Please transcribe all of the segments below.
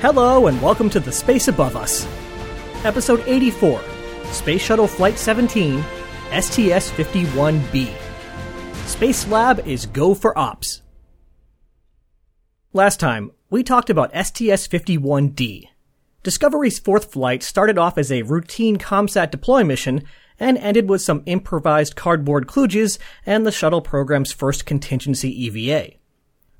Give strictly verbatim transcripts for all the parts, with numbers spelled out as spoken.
Hello and welcome to The Space Above Us, Episode eighty-four, Space Shuttle Flight seventeen, S T S fifty-one B. Spacelab is go for ops. Last time, we talked about S T S fifty-one D. Discovery's fourth flight started off as a routine ComSat deploy mission and ended with some improvised cardboard kludges and the shuttle program's first contingency E V A.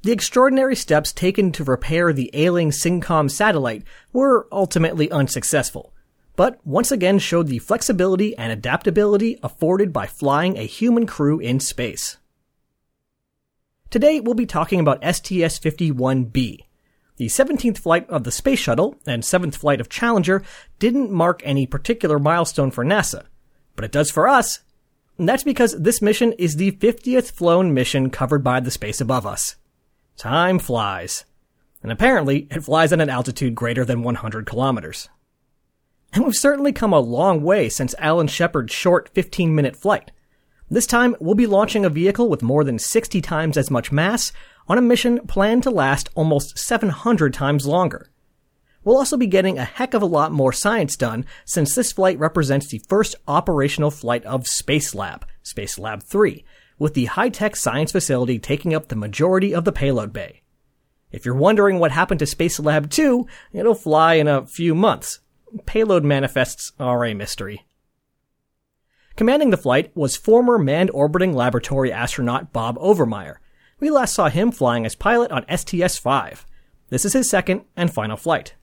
The extraordinary steps taken to repair the ailing Syncom satellite were ultimately unsuccessful, but once again showed the flexibility and adaptability afforded by flying a human crew in space. Today we'll be talking about S T S fifty-one B. The seventeenth flight of the Space Shuttle and seventh flight of Challenger didn't mark any particular milestone for NASA, but it does for us, and that's because this mission is the fiftieth flown mission covered by The Space Above Us. Time flies. And apparently, it flies at an altitude greater than one hundred kilometers. And we've certainly come a long way since Alan Shepard's short fifteen-minute flight. This time, we'll be launching a vehicle with more than sixty times as much mass on a mission planned to last almost seven hundred times longer. We'll also be getting a heck of a lot more science done since this flight represents the first operational flight of Spacelab, Spacelab three, with the high-tech science facility taking up the majority of the payload bay. If you're wondering what happened to Spacelab two, it'll fly in a few months. Payload manifests are a mystery. Commanding the flight was former Manned Orbiting Laboratory astronaut Bob Overmyer. We last saw him flying as pilot on S T S five. This is his second and final flight.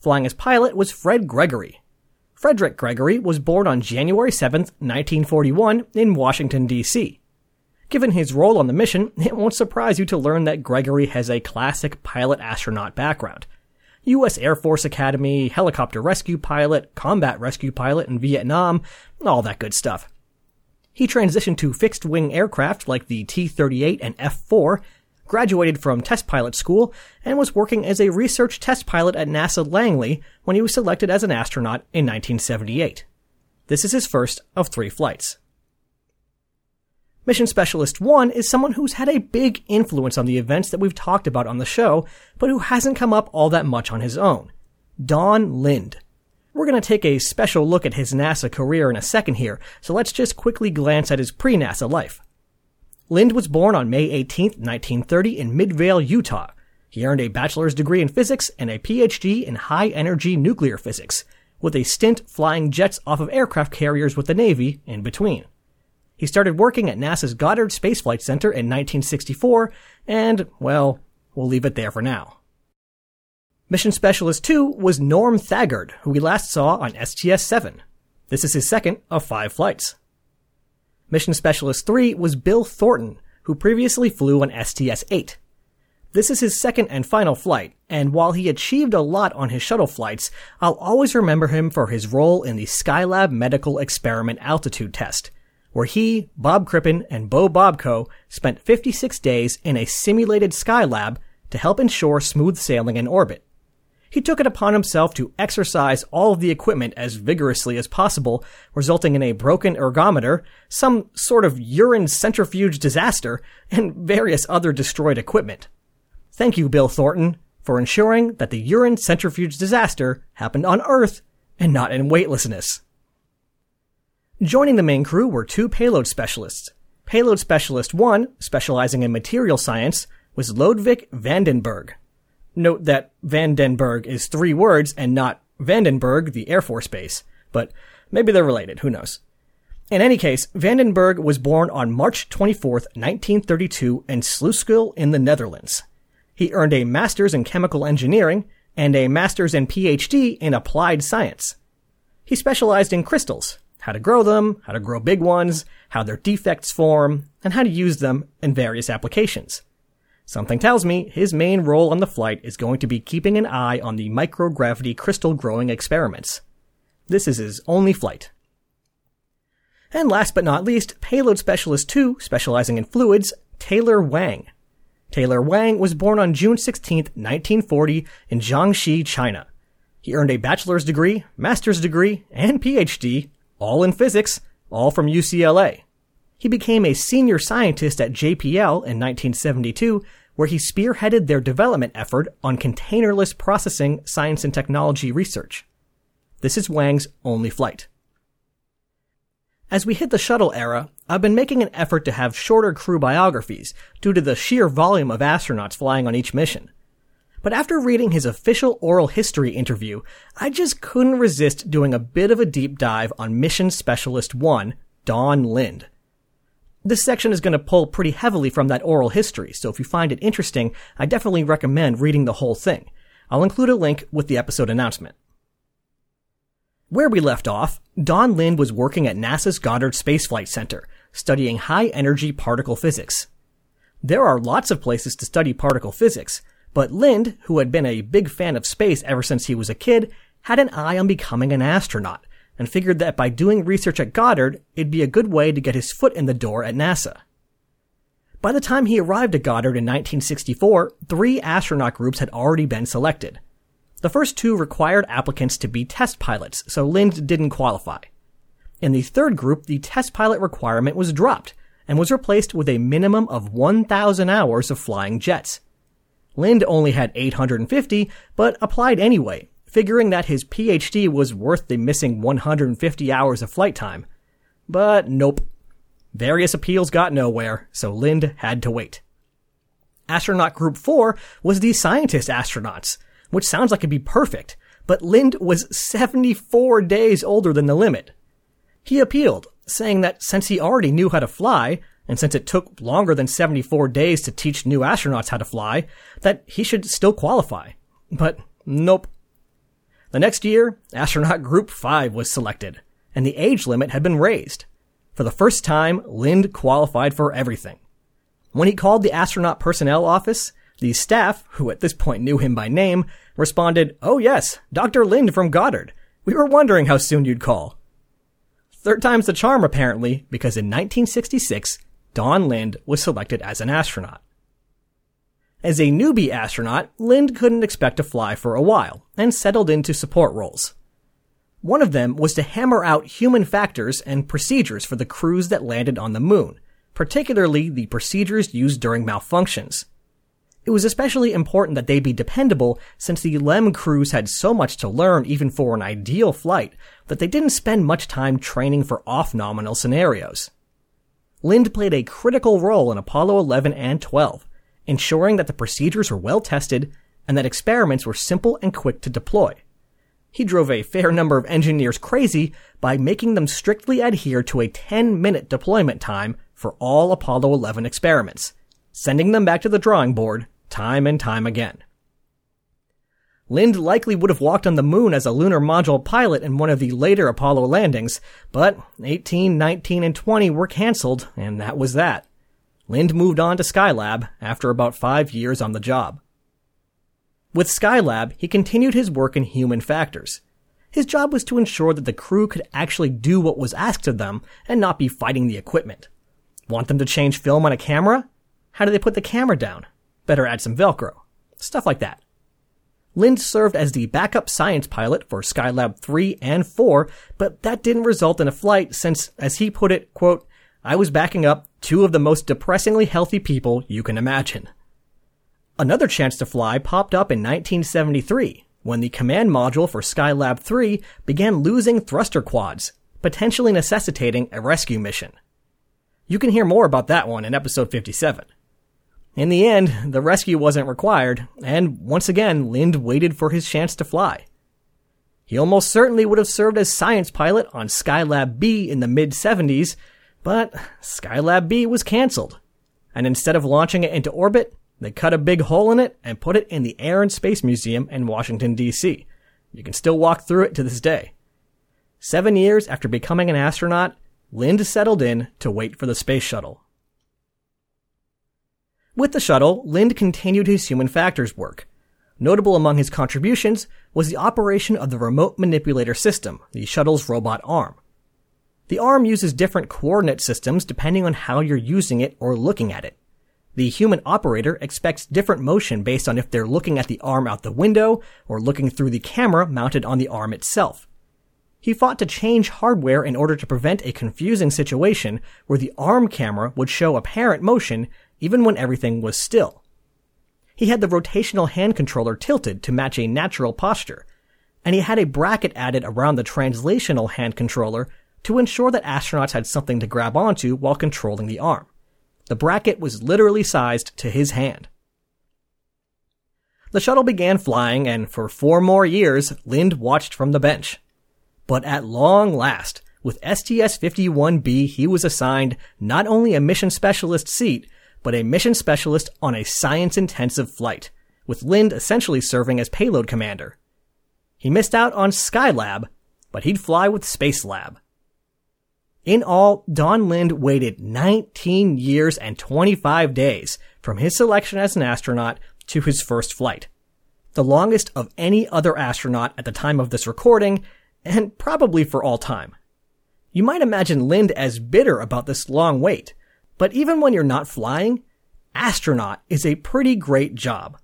Flying as pilot was Fred Gregory. Frederick Gregory was born on January seventh, nineteen forty-one, in Washington, D C. Given his role on the mission, it won't surprise you to learn that Gregory has a classic pilot astronaut background. U S Air Force Academy, helicopter rescue pilot, combat rescue pilot in Vietnam, all that good stuff. He transitioned to fixed-wing aircraft like the T thirty-eight and F four, graduated from test pilot school, and was working as a research test pilot at NASA Langley when he was selected as an astronaut in nineteen seventy-eight. This is his first of three flights. Mission Specialist one is someone who's had a big influence on the events that we've talked about on the show, but who hasn't come up all that much on his own. Don Lind. We're going to take a special look at his NASA career in a second here, so let's just quickly glance at his pre-NASA life. Lind was born on May eighteenth, nineteen thirty in Midvale, Utah. He earned a bachelor's degree in physics and a P H D in high-energy nuclear physics, with a stint flying jets off of aircraft carriers with the Navy in between. He started working at NASA's Goddard Space Flight Center in nineteen sixty-four, and, well, we'll leave it there for now. Mission Specialist two was Norm Thagard, who we last saw on S T S seven. This is his second of five flights. Mission Specialist three was Bill Thornton, who previously flew on S T S eight. This is his second and final flight, and while he achieved a lot on his shuttle flights, I'll always remember him for his role in the Skylab Medical Experiment Altitude Test, where he, Bob Crippen, and Bo Bobco spent fifty-six days in a simulated Skylab to help ensure smooth sailing in orbit. He took it upon himself to exercise all of the equipment as vigorously as possible, resulting in a broken ergometer, some sort of urine centrifuge disaster, and various other destroyed equipment. Thank you, Bill Thornton, for ensuring that the urine centrifuge disaster happened on Earth and not in weightlessness. Joining the main crew were two payload specialists. Payload Specialist one, specializing in material science, was Lodewijk van den Berg. Note that Van den Berg is three words and not Vandenberg, the Air Force Base, but maybe they're related, who knows. In any case, Van den Berg was born on March twenty-fourth, nineteen thirty-two in Sluiskil in the Netherlands. He earned a master's in chemical engineering and a master's and P H D in applied science. He specialized in crystals, how to grow them, how to grow big ones, how their defects form, and how to use them in various applications. Something tells me his main role on the flight is going to be keeping an eye on the microgravity crystal growing experiments. This is his only flight. And last but not least, Payload Specialist two, specializing in fluids, Taylor Wang. Taylor Wang was born on June sixteenth, nineteen forty in Jiangxi, China. He earned a bachelor's degree, master's degree, and P H D, all in physics, all from U C L A. He became a senior scientist at J P L in nineteen seventy-two, where he spearheaded their development effort on containerless processing science and technology research. This is Wang's only flight. As we hit the shuttle era, I've been making an effort to have shorter crew biographies due to the sheer volume of astronauts flying on each mission. But after reading his official oral history interview, I just couldn't resist doing a bit of a deep dive on Mission Specialist one, Don Lind. This section is going to pull pretty heavily from that oral history, so if you find it interesting, I definitely recommend reading the whole thing. I'll include a link with the episode announcement. Where we left off, Don Lind was working at NASA's Goddard Space Flight Center, studying high-energy particle physics. There are lots of places to study particle physics, but Lind, who had been a big fan of space ever since he was a kid, had an eye on becoming an astronaut, and figured that by doing research at Goddard, it'd be a good way to get his foot in the door at NASA. By the time he arrived at Goddard in nineteen sixty-four, three astronaut groups had already been selected. The first two required applicants to be test pilots, so Lind didn't qualify. In the third group, the test pilot requirement was dropped and was replaced with a minimum of one thousand hours of flying jets. Lind only had eight hundred fifty, but applied anyway, figuring that his PhD was worth the missing one hundred fifty hours of flight time. But nope. Various appeals got nowhere, so Lind had to wait. Astronaut Group four was the scientist astronauts, which sounds like it'd be perfect, but Lind was seventy-four days older than the limit. He appealed, saying that since he already knew how to fly, and since it took longer than seventy-four days to teach new astronauts how to fly, that he should still qualify. But nope. The next year, Astronaut Group five was selected, and the age limit had been raised. For the first time, Lind qualified for everything. When he called the astronaut personnel office, the staff, who at this point knew him by name, responded, "Oh yes, Doctor Lind from Goddard. We were wondering how soon you'd call." Third time's the charm, apparently, because in nineteen sixty-six, Don Lind was selected as an astronaut. As a newbie astronaut, Lind couldn't expect to fly for a while, and settled into support roles. One of them was to hammer out human factors and procedures for the crews that landed on the moon, particularly the procedures used during malfunctions. It was especially important that they be dependable since the L E M crews had so much to learn even for an ideal flight that they didn't spend much time training for off-nominal scenarios. Lind played a critical role in Apollo eleven and twelve, ensuring that the procedures were well tested and that experiments were simple and quick to deploy. He drove a fair number of engineers crazy by making them strictly adhere to a ten-minute deployment time for all Apollo eleven experiments, sending them back to the drawing board time and time again. Lind likely would have walked on the moon as a lunar module pilot in one of the later Apollo landings, but eighteen, nineteen, and twenty were canceled, and that was that. Lind moved on to Skylab after about five years on the job. With Skylab, he continued his work in human factors. His job was to ensure that the crew could actually do what was asked of them and not be fighting the equipment. Want them to change film on a camera? How do they put the camera down? Better add some Velcro. Stuff like that. Lind served as the backup science pilot for Skylab three and four, but that didn't result in a flight since, as he put it, quote, "I was backing up two of the most depressingly healthy people you can imagine." Another chance to fly popped up in nineteen seventy-three, when the command module for Skylab three began losing thruster quads, potentially necessitating a rescue mission. You can hear more about that one in episode fifty-seven. In the end, the rescue wasn't required, and once again, Lind waited for his chance to fly. He almost certainly would have served as science pilot on Skylab B in the mid-seventies, but Skylab B was canceled. And instead of launching it into orbit, they cut a big hole in it and put it in the Air and Space Museum in Washington, D C. You can still walk through it to this day. Seven years after becoming an astronaut, Lind settled in to wait for the space shuttle. With the shuttle, Lind continued his human factors work. Notable among his contributions was the operation of the remote manipulator system, the shuttle's robot arm. The arm uses different coordinate systems depending on how you're using it or looking at it. The human operator expects different motion based on if they're looking at the arm out the window or looking through the camera mounted on the arm itself. He fought to change hardware in order to prevent a confusing situation where the arm camera would show apparent motion even when everything was still. he had the rotational hand controller tilted to match a natural posture, and he had a bracket added around the translational hand controller to ensure that astronauts had something to grab onto while controlling the arm. The bracket was literally sized to his hand. The shuttle began flying, and for four more years, Lind watched from the bench. But at long last, with S T S fifty-one B, he was assigned not only a mission specialist seat, but a mission specialist on a science-intensive flight, with Lind essentially serving as payload commander. He missed out on Skylab, but he'd fly with Spacelab. In all, Don Lind waited nineteen years and twenty-five days from his selection as an astronaut to his first flight, the longest of any other astronaut at the time of this recording, and probably for all time. You might imagine Lind as bitter about this long wait, but even when you're not flying, astronaut is a pretty great job.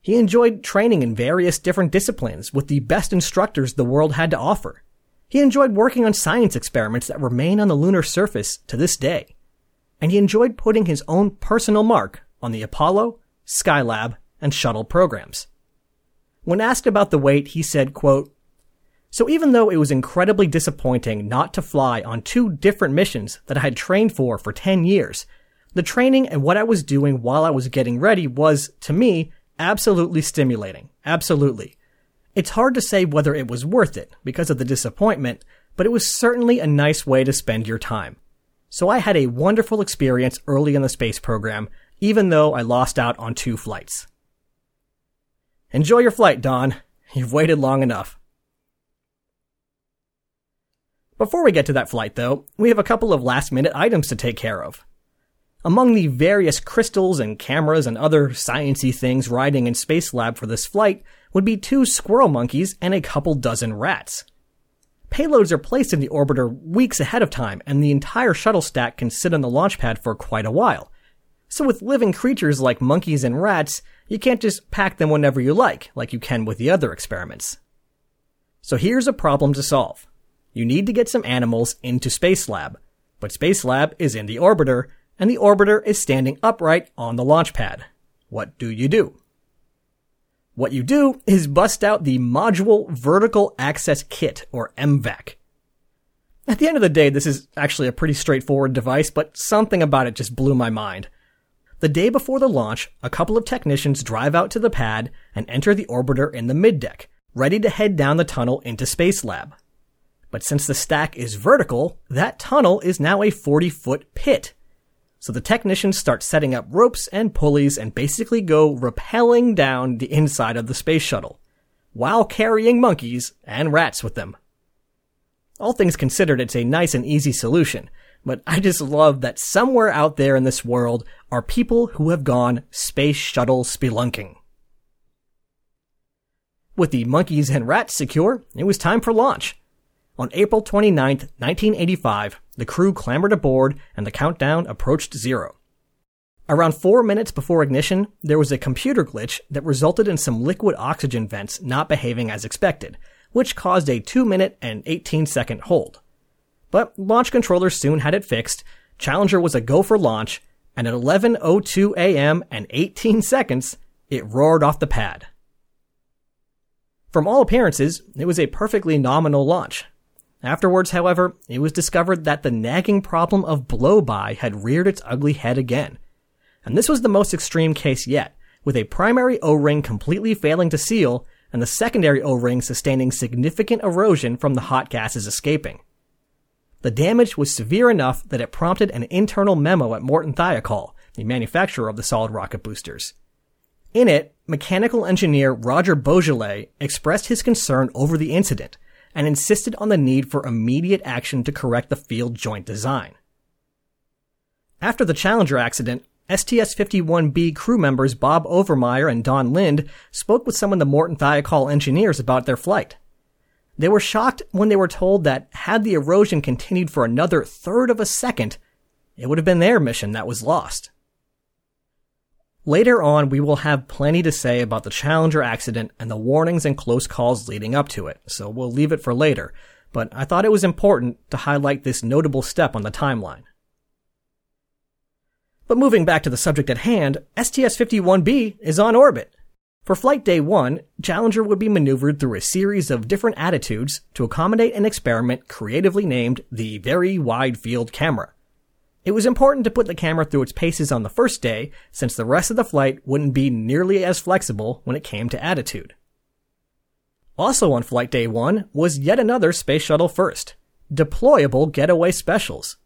He enjoyed training in various different disciplines with the best instructors the world had to offer. He enjoyed working on science experiments that remain on the lunar surface to this day. And he enjoyed putting his own personal mark on the Apollo, Skylab, and Shuttle programs. When asked about the wait, he said, quote, "So even though it was incredibly disappointing not to fly on two different missions that I had trained for for ten years, the training and what I was doing while I was getting ready was, to me, absolutely stimulating. Absolutely. It's hard to say whether it was worth it because of the disappointment, but it was certainly a nice way to spend your time. So I had a wonderful experience early in the space program, even though I lost out on two flights." Enjoy your flight, Don. You've waited long enough. Before we get to that flight, though, we have a couple of last-minute items to take care of. Among the various crystals and cameras and other sciencey things riding in Spacelab for this flight would be two squirrel monkeys and a couple dozen rats. Payloads are placed in the orbiter weeks ahead of time, and the entire shuttle stack can sit on the launch pad for quite a while. So with living creatures like monkeys and rats, you can't just pack them whenever you like, like you can with the other experiments. So here's a problem to solve. You need to get some animals into Spacelab, but Spacelab is in the orbiter, and the orbiter is standing upright on the launch pad. What do you do? What you do is bust out the Module Vertical Access Kit, or M VAC. At the end of the day, this is actually a pretty straightforward device, but something about it just blew my mind. The day before the launch, a couple of technicians drive out to the pad and enter the orbiter in the middeck, ready to head down the tunnel into Spacelab. But since the stack is vertical, that tunnel is now a forty-foot pit. So the technicians start setting up ropes and pulleys and basically go rappelling down the inside of the space shuttle, while carrying monkeys and rats with them. All things considered, it's a nice and easy solution, but I just love that somewhere out there in this world are people who have gone space shuttle spelunking. With the monkeys and rats secure, it was time for launch. On April twenty-ninth, nineteen eighty-five, the crew clambered aboard and the countdown approached zero. Around four minutes before ignition, there was a computer glitch that resulted in some liquid oxygen vents not behaving as expected, which caused a two minute and eighteen second hold. But launch controllers soon had it fixed, Challenger was a go for launch, and at eleven oh two a.m. and eighteen seconds, it roared off the pad. From all appearances, it was a perfectly nominal launch. Afterwards, however, it was discovered that the nagging problem of blow-by had reared its ugly head again. And this was the most extreme case yet, with a primary O-ring completely failing to seal and the secondary O-ring sustaining significant erosion from the hot gases escaping. The damage was severe enough that it prompted an internal memo at Morton Thiokol, the manufacturer of the solid rocket boosters. In it, mechanical engineer Roger Boisjoly expressed his concern over the incident, and insisted on the need for immediate action to correct the field joint design. After the Challenger accident, S T S fifty-one B crew members Bob Overmyer and Don Lind spoke with some of the Morton Thiokol engineers about their flight. They were shocked when they were told that had the erosion continued for another third of a second, it would have been their mission that was lost. Later on, we will have plenty to say about the Challenger accident and the warnings and close calls leading up to it, so we'll leave it for later, but I thought it was important to highlight this notable step on the timeline. But moving back to the subject at hand, S T S fifty-one B is on orbit. For flight day one, Challenger would be maneuvered through a series of different attitudes to accommodate an experiment creatively named the Very Wide Field Camera. It was important to put the camera through its paces on the first day, since the rest of the flight wouldn't be nearly as flexible when it came to attitude. Also on flight day one was yet another space shuttle first, deployable getaway specials.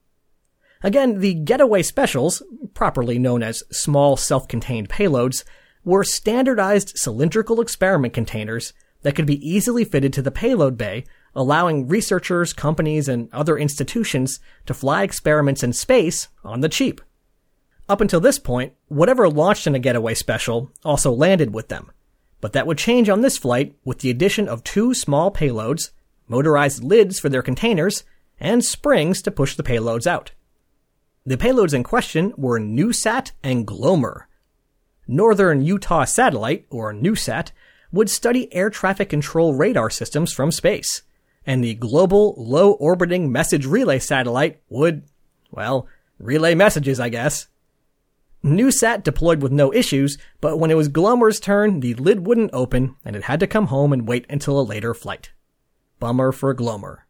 Again, the getaway specials, properly known as small self-contained payloads, were standardized cylindrical experiment containers that could be easily fitted to the payload bay, allowing researchers, companies, and other institutions to fly experiments in space on the cheap. Up until this point, whatever launched in a getaway special also landed with them, but that would change on this flight with the addition of two small payloads, motorized lids for their containers, and springs to push the payloads out. The payloads in question were NewSat and GLOMER. Northern Utah Satellite, or NewSat, would study air traffic control radar systems from space, and the Global Low-Orbiting Message Relay Satellite would, well, relay messages, I guess. NewSat deployed with no issues, but when it was GLOMER's turn, the lid wouldn't open, and it had to come home and wait until a later flight. Bummer for GLOMER.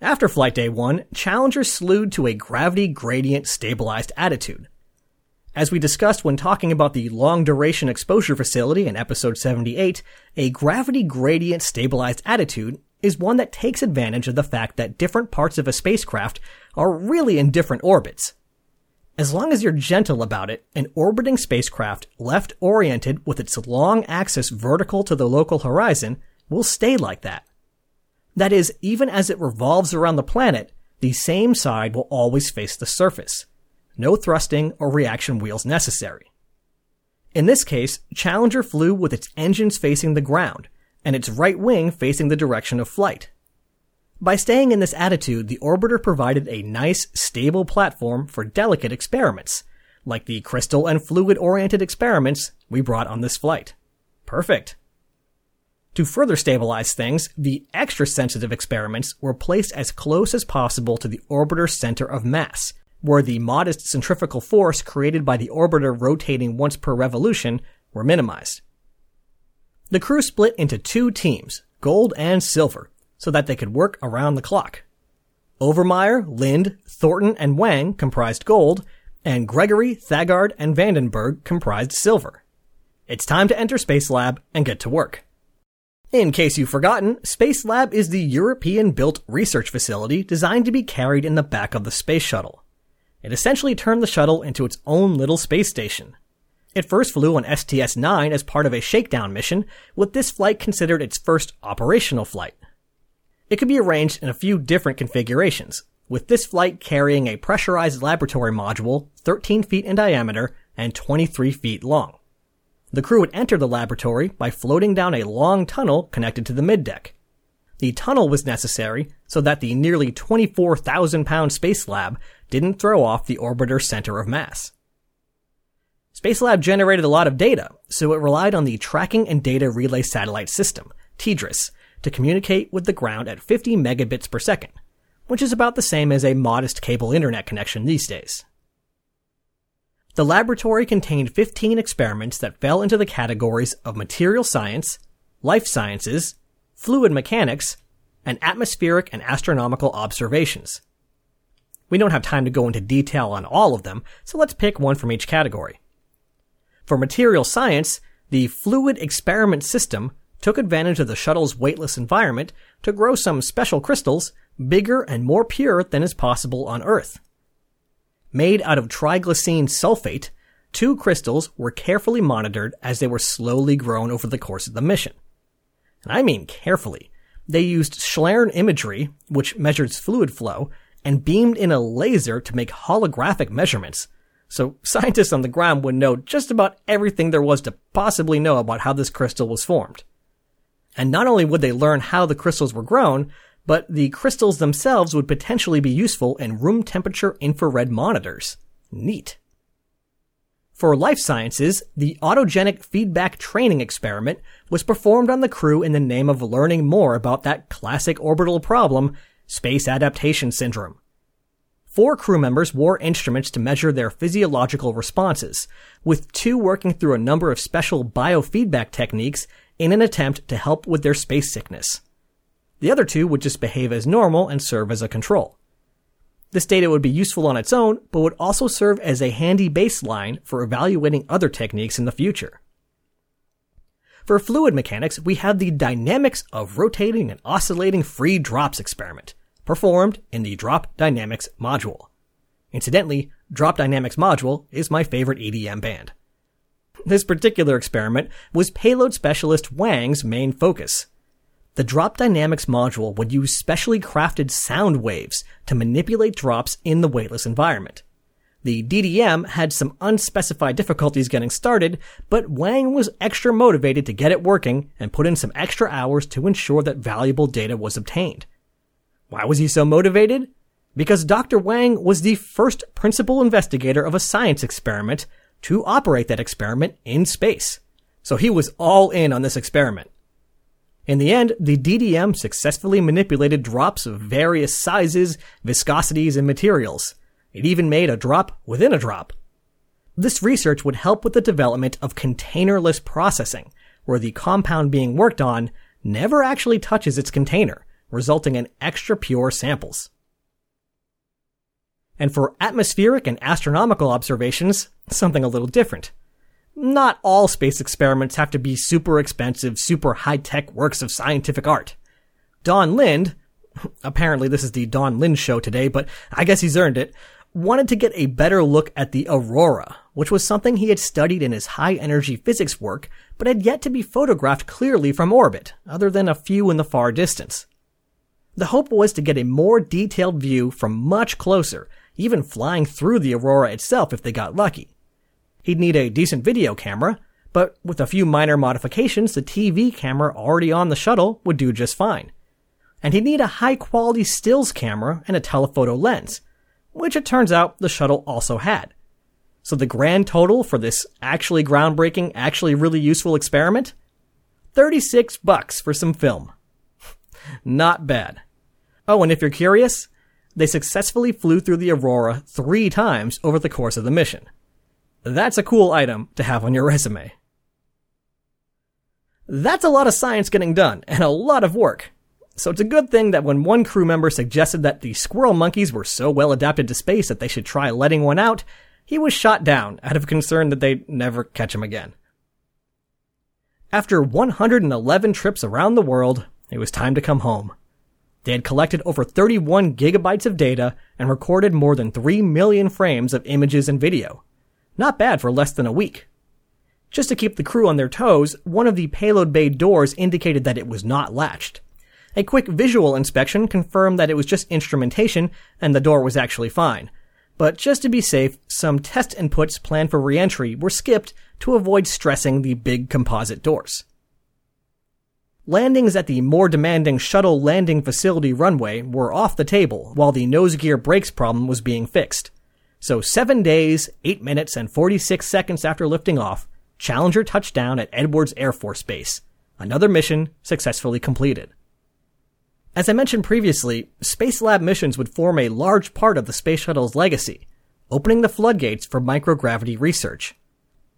After Flight Day one, Challenger slewed to a gravity gradient stabilized attitude. As we discussed when talking about the long-duration exposure facility in episode seventy-eight, a gravity gradient stabilized attitude is one that takes advantage of the fact that different parts of a spacecraft are really in different orbits. As long as you're gentle about it, an orbiting spacecraft left-oriented with its long axis vertical to the local horizon will stay like that. That is, even as it revolves around the planet, the same side will always face the surface. No thrusting or reaction wheels necessary. In this case, Challenger flew with its engines facing the ground, and its right wing facing the direction of flight. By staying in this attitude, the orbiter provided a nice, stable platform for delicate experiments, like the crystal and fluid-oriented experiments we brought on this flight. Perfect. To further stabilize things, the extra-sensitive experiments were placed as close as possible to the orbiter's center of mass, where the modest centrifugal force created by the orbiter rotating once per revolution were minimized. The crew split into two teams, gold and silver, so that they could work around the clock. Overmyer, Lind, Thornton, and Wang comprised gold, and Gregory, Thagard, and Vandenberg comprised silver. It's time to enter Spacelab and get to work. In case you've forgotten, Spacelab is the European-built research facility designed to be carried in the back of the space shuttle. It essentially turned the shuttle into its own little space station. It first flew on S T S nine as part of a shakedown mission, with this flight considered its first operational flight. It could be arranged in a few different configurations, with this flight carrying a pressurized laboratory module thirteen feet in diameter and twenty-three feet long. The crew would enter the laboratory by floating down a long tunnel connected to the middeck. The tunnel was necessary so that the nearly twenty-four thousand pound Spacelab didn't throw off the orbiter's center of mass. Spacelab generated a lot of data, so it relied on the Tracking and Data Relay Satellite System, TDRIS, to communicate with the ground at fifty megabits per second, which is about the same as a modest cable internet connection these days. The laboratory contained fifteen experiments that fell into the categories of material science, life sciences, fluid mechanics, and atmospheric and astronomical observations. We don't have time to go into detail on all of them, so let's pick one from each category. For material science, the fluid experiment system took advantage of the shuttle's weightless environment to grow some special crystals bigger and more pure than is possible on Earth. Made out of triglycine sulfate, two crystals were carefully monitored as they were slowly grown over the course of the mission. And I mean carefully. They used Schlieren imagery, which measures fluid flow, and beamed in a laser to make holographic measurements, so scientists on the ground would know just about everything there was to possibly know about how this crystal was formed. And not only would they learn how the crystals were grown, but the crystals themselves would potentially be useful in room temperature infrared monitors. Neat. For life sciences, the autogenic feedback training experiment was performed on the crew in the name of learning more about that classic orbital problem, space adaptation syndrome. Four crew members wore instruments to measure their physiological responses, with two working through a number of special biofeedback techniques in an attempt to help with their space sickness. The other two would just behave as normal and serve as a control. This data would be useful on its own, but would also serve as a handy baseline for evaluating other techniques in the future. For fluid mechanics, we have the Dynamics of Rotating and Oscillating Free Drops experiment, performed in the Drop Dynamics module. Incidentally, Drop Dynamics module is my favorite E D M band. This particular experiment was payload specialist Wang's main focus. The Drop Dynamics module would use specially crafted sound waves to manipulate drops in the weightless environment. The D D M had some unspecified difficulties getting started, but Wang was extra motivated to get it working and put in some extra hours to ensure that valuable data was obtained. Why was he so motivated? Because Doctor Wang was the first principal investigator of a science experiment to operate that experiment in space. So he was all in on this experiment. In the end, the D D M successfully manipulated drops of various sizes, viscosities, and materials. It even made a drop within a drop. This research would help with the development of containerless processing, where the compound being worked on never actually touches its container, resulting in extra pure samples. And for atmospheric and astronomical observations, something a little different. Not all space experiments have to be super expensive, super high-tech works of scientific art. Don Lind, apparently this is the Don Lind show today, but I guess he's earned it, wanted to get a better look at the aurora, which was something he had studied in his high-energy physics work, but had yet to be photographed clearly from orbit, other than a few in the far distance. The hope was to get a more detailed view from much closer, even flying through the aurora itself if they got lucky. He'd need a decent video camera, but with a few minor modifications, the T V camera already on the shuttle would do just fine. And he'd need a high-quality stills camera and a telephoto lens, which it turns out the shuttle also had. So the grand total for this actually groundbreaking, actually really useful experiment? thirty-six bucks for some film. Not bad. Oh, and if you're curious, they successfully flew through the aurora three times over the course of the mission. That's a cool item to have on your resume. That's a lot of science getting done, and a lot of work. So it's a good thing that when one crew member suggested that the squirrel monkeys were so well adapted to space that they should try letting one out, he was shot down out of concern that they'd never catch him again. After one hundred eleven trips around the world, it was time to come home. They had collected over thirty-one gigabytes of data and recorded more than three million frames of images and video. Not bad for less than a week. Just to keep the crew on their toes, one of the payload bay doors indicated that it was not latched. A quick visual inspection confirmed that it was just instrumentation and the door was actually fine. But just to be safe, some test inputs planned for re-entry were skipped to avoid stressing the big composite doors. Landings at the more demanding shuttle landing facility runway were off the table while the nose gear brakes problem was being fixed. So seven days, eight minutes, and forty-six seconds after lifting off, Challenger touched down at Edwards Air Force Base. Another mission successfully completed. As I mentioned previously, Spacelab missions would form a large part of the Space Shuttle's legacy, opening the floodgates for microgravity research.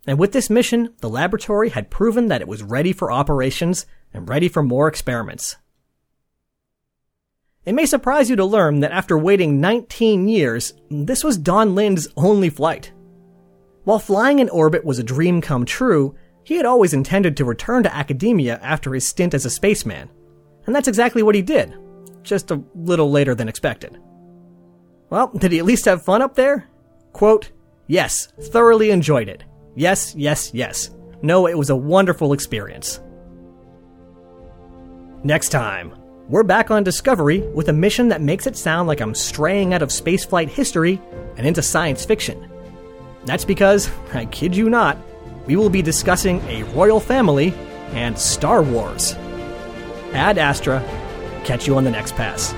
And with this mission, the laboratory had proven that it was ready for operations and ready for more experiments. It may surprise you to learn that after waiting nineteen years, this was Don Lind's only flight. While flying in orbit was a dream come true, he had always intended to return to academia after his stint as a spaceman. And that's exactly what he did, just a little later than expected. Well, did he at least have fun up there? Quote, "Yes, thoroughly enjoyed it. Yes, yes, yes. No, it was a wonderful experience." Next time, we're back on Discovery with a mission that makes it sound like I'm straying out of spaceflight history and into science fiction. That's because, I kid you not, we will be discussing a royal family and Star Wars. Ad Astra, catch you on the next pass.